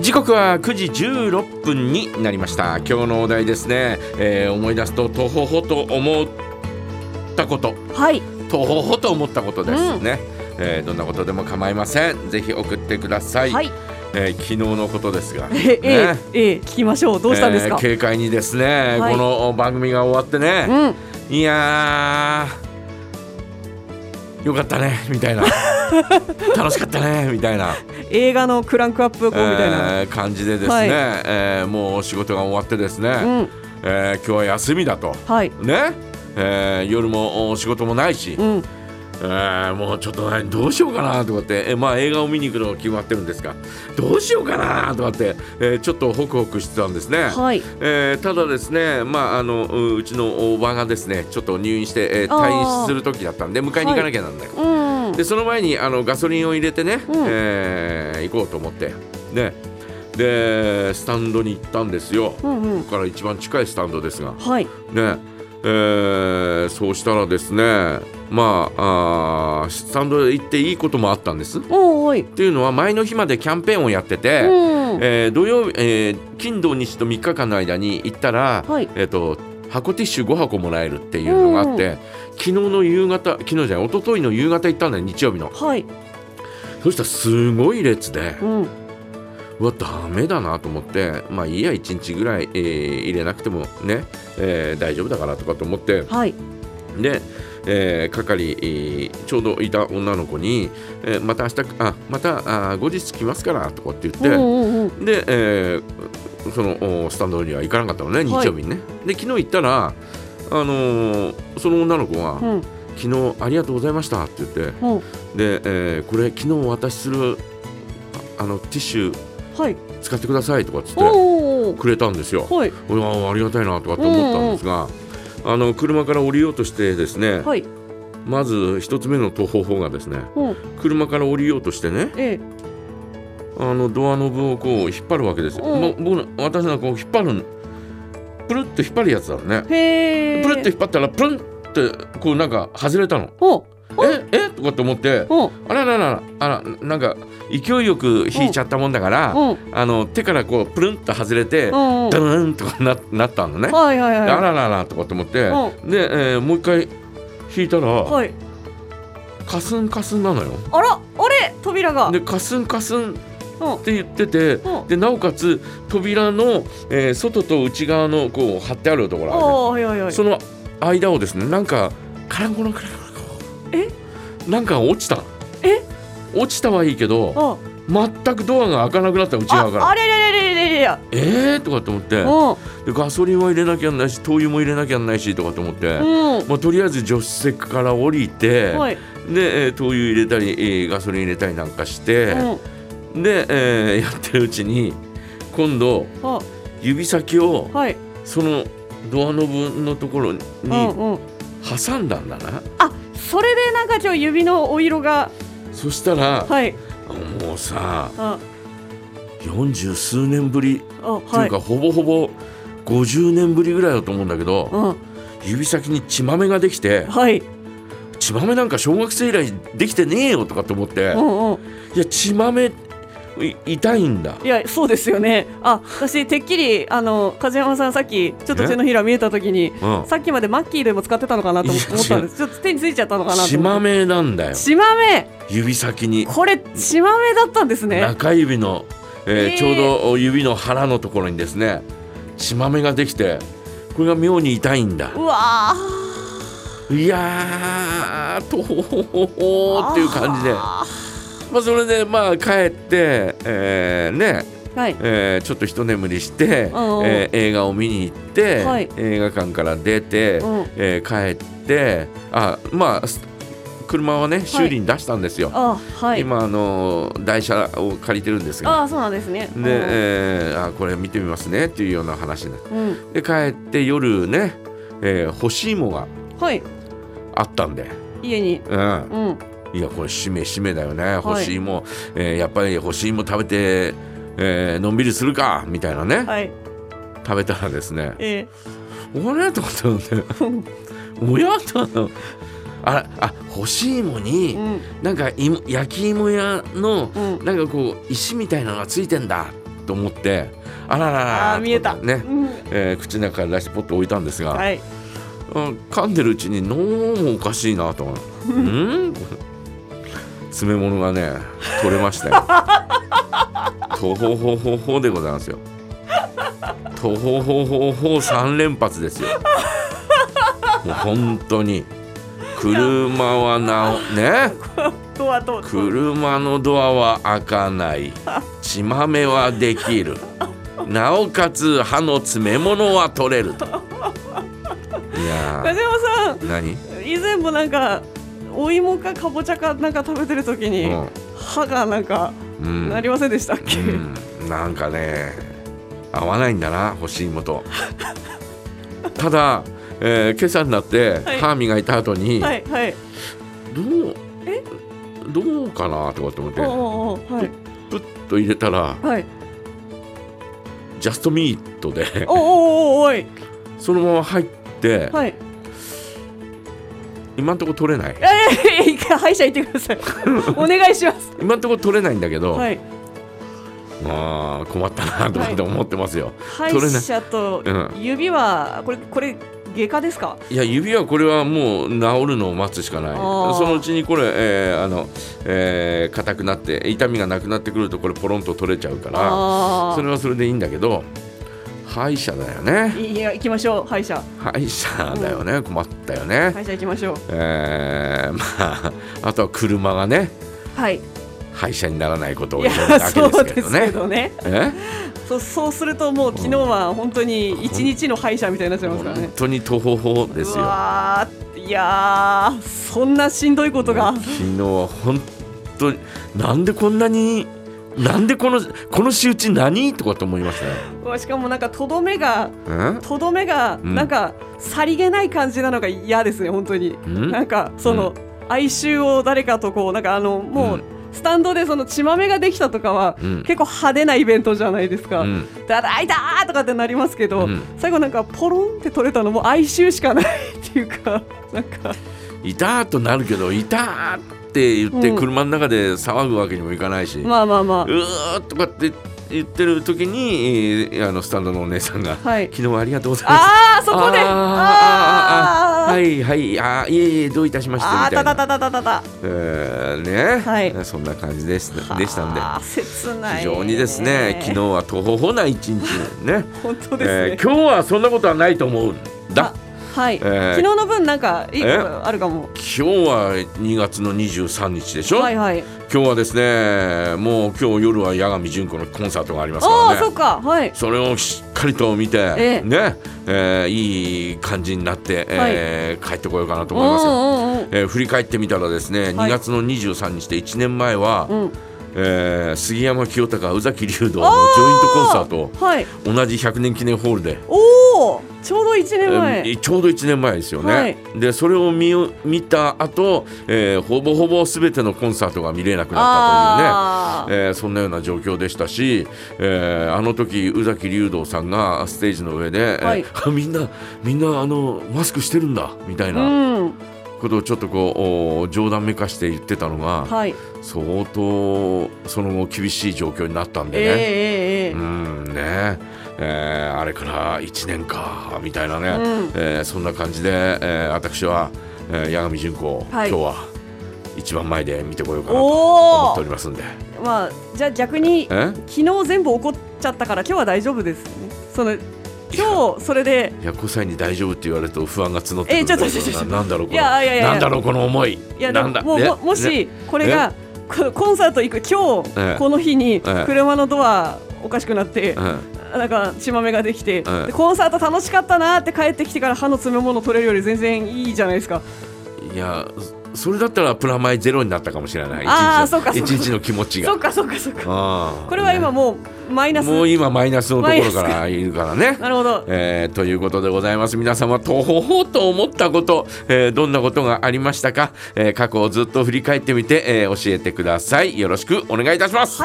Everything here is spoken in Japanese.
時刻は9時16分になりました。今日のお題ですね、思い出すととほほと思ったこと、はい、とほほと思ったことですね、どんなことでも構いません。ぜひ送ってください、はい。昨日のことですが、聞きましょう。どうしたんですか。軽快にですね、はい、この番組が終わってね、いやーよかったねみたいな楽しかったねみたいな映画のクランクアップみたいな、感じでですね、はい、もう仕事が終わってですね、今日は休みだと、はいね、夜も仕事もないし、もうちょっとどうしようかなとかって、映画を見に行くのが決まってるんですが、どうしようかなとかって、ちょっとホクホクしてたんですね、はい。ただですね、うちのおばがですねちょっと入院して、退院する時だったんで迎えに行かなきゃなんない、はい、でその前にガソリンを入れてね、行こうと思って、ね、でスタンドに行ったんですよ、ここから一番近いスタンドですが、はい、ね、そうしたらですね、スタンドで行っていいこともあったんです。っていうのは前の日までキャンペーンをやってて、土曜日、金土日と3日間の間に行ったら、箱ティッシュ5箱もらえるっていうのがあって、昨日の夕方、昨日じゃない一昨日の夕方行ったんだよ、日曜日の、はい、そしたらすごい列で、うわダメだなと思って、いいや1日ぐらい、入れなくてもね、大丈夫だからとかと思って、はい、で、係ちょうどいた女の子に、また明日後日来ますからとかって言って、で、そのスタンドには行かなかったのね、日曜日にね、はい、で昨日行ったら、その女の子が、昨日ありがとうございましたって言って、で、これ昨日お渡しするティッシュ使ってくださいとかつってくれたんですよ、はい、ありがたいなとかって思ったんですが、車から降りようとしてですね、はい、まず一つ目の方法がですね、車から降りようとしてね、ドアノブをこう引っ張るわけですよ、私のこう引っ張るプルッと引っ張るやつだね、プルッと引っ張ったらプルンってこうなんか外れたの、えとかって思って、あらなんか勢いよく引いちゃったもんだから、手からこうプルンと外れてダルンとか なったのね、あらららとかって思って、で、もう一回引いたら、カスンカスンなのよ。扉がでカスンカスンって言ってて、でなおかつ扉の、外と内側のこう貼ってあるところ、その間をですね、なんかカランコロンカランコロン、なんか落ちた、落ちたはいいけど、全くドアが開かなくなった、内側から、あれとかと思って、でガソリンは入れなきゃなんないし、灯油も入れなきゃなんないしとかと思って、とりあえず助手席から降りて、で灯油入れたりガソリン入れたりなんかして、で、やってるうちに今度指先をそのドアノブのところに挟んだんだな、それでなんかちょっと指のお色が、そしたら、もうさ40数年ぶりというか、ほぼほぼ50年ぶりぐらいだと思うんだけど、指先に血まめができて、血まめなんか小学生以来できてねえよとかと思って、いや血まめ痛いんだ、いやそうですよね。私てっきり梶山さんさっきちょっと手のひら見えた時に、さっきまでマッキーでも使ってたのかなと思ったんです。ちょっと手についちゃったのかなと思って。血まめなんだよ、血まめ、指先にこれ血まめだったんですね。中指の、ちょうど指の腹のところにですね血まめができて、これが妙に痛いんだ。うわー、いやーとほほほほっていう感じで、それで帰って、ちょっと一眠りして、映画を見に行って、映画館から出て、帰って車はね修理に出したんですよ、今台車を借りてるんですが、そうなんですね。で、これ見てみますねっていうような話で、で帰って夜ね、干し芋があったんで、家にいやこれしめしめだよね、干し芋、やっぱり干し芋食べて、のんびりするかみたいなね、食べたらですね、おれとかって思っておやったの干し芋に、なんか焼き芋屋の、なんかこう石みたいなのがついてんだと思ってあらららあ見えた、ね口の中から出してポッと置いたんですが、はい、噛んでるうちに脳もおかしいなと思ってん詰め物がね取れましたよとほほほほでございますよとほほほほ3連発ですよもう本当に車はね車のドアは開かない血まめはできるなおかつ歯の詰め物は取れるといや梶山さん何以前もなんかお芋かかぼちゃかなんか食べてる時に、うん、歯がなんか、うん、なりませんでしたっけ、うん、なんかね合わないんだな欲しいもとただ、今朝になって、はい、歯磨いた後に、はいはい、どうかなとかって思ってプッと入れたら、はい、ジャストミートでおいそのまま入って、はい、今んとこ取れない一回歯医者行ってくださいお願いします今んとこ取れないんだけど、はい、まあ困ったなとかって思ってますよ、はい、歯医者と指は、うん、これ外科ですか？いや指はこれはもう治るのを待つしかない。そのうちにこれ硬、くなって痛みがなくなってくるとこれポロンと取れちゃうからそれはそれでいいんだけど歯医者だよね。いや行きましょう歯医者。歯医者だよね、うん、困ったよね。歯医者行きましょう。まああとは車がね。はい。歯医者にならないことを言うだけですけどね。そうですけどね。そうするともう昨日は本当に一日の歯医者みたいになっちゃいますからね。本当にとほほですよ。うわいやそんなしんどいことが。昨日は本当になんでこの仕打ち何とかと思いましたね。しかもなんかとどめがなんかさりげない感じなのが嫌ですね本当に。なんかその哀愁を誰かとこうなんかもう。スタンドでその血まめができたとかは、うん、結構派手なイベントじゃないですか、うん、だだいだとかってなりますけど、うん、最後なんかポロンって取れたのも哀愁しかないっていうかなんかいたーとなるけどいたーって言って車の中で騒ぐわけにもいかないし、うん、まあまあまあうーとかって言ってる時にスタンドのお姉さんが、はい、昨日はありがとうございますあーそこであーはいはいあいえいえどういたしましてみたいなたね、はい、そんな感じでしたんで切ない非常にですね昨日はとほほな一日ね本当ですね、今日はそんなことはないと思うんだはい昨日の分なんかいいことあるかも。今日は2月の23日でしょ、はいはい、今日はですねもう今日夜は八神純子のコンサートがありますからね。あ、そうか、はい、それをしっかりと見て、ねいい感じになって、はい、帰ってこようかなと思いますよ。振り返ってみたらですね2月の23日で1年前は、はいうん杉山清隆宇崎竜童のジョイントコンサートを同じ100年記念ホールでおーちょうど1年前、ちょうど1年前ですよね、はい、でそれを見た後、ほぼ全てのコンサートが見れなくなったというね、そんなような状況でしたし、あの時宇崎竜童さんがステージの上で、はいみんなマスクしてるんだみたいな、うんことをちょっとこう冗談めかして言ってたのが、はい、相当その後厳しい状況になったんでね、あれから1年かみたいなね、うんそんな感じで、私は、八神純子を、はい、今日は一番前で見てこようかなと思っておりますんで、まあ、じゃあ逆に昨日全部起こっちゃったから今日は大丈夫ですね。その今日それで105歳に大丈夫って言われると不安が募ってくるんだけどなんだろうこの思いいやなんだ もしこれがコンサート行く今日この日に車のドアおかしくなってなんか血まめができてでコンサート楽しかったなって帰ってきてから歯の詰め物取れるより全然いいじゃないですか。いやそれだったらプラマイゼロになったかもしれない。一日の気持ちがそうかあこれは今もうマイナス、ね、もう今マイナスのところからいるからねなるほど、ということでございます。皆様とほほと思ったこと、どんなことがありましたか、過去をずっと振り返ってみて、教えてください。よろしくお願いいたします。はい。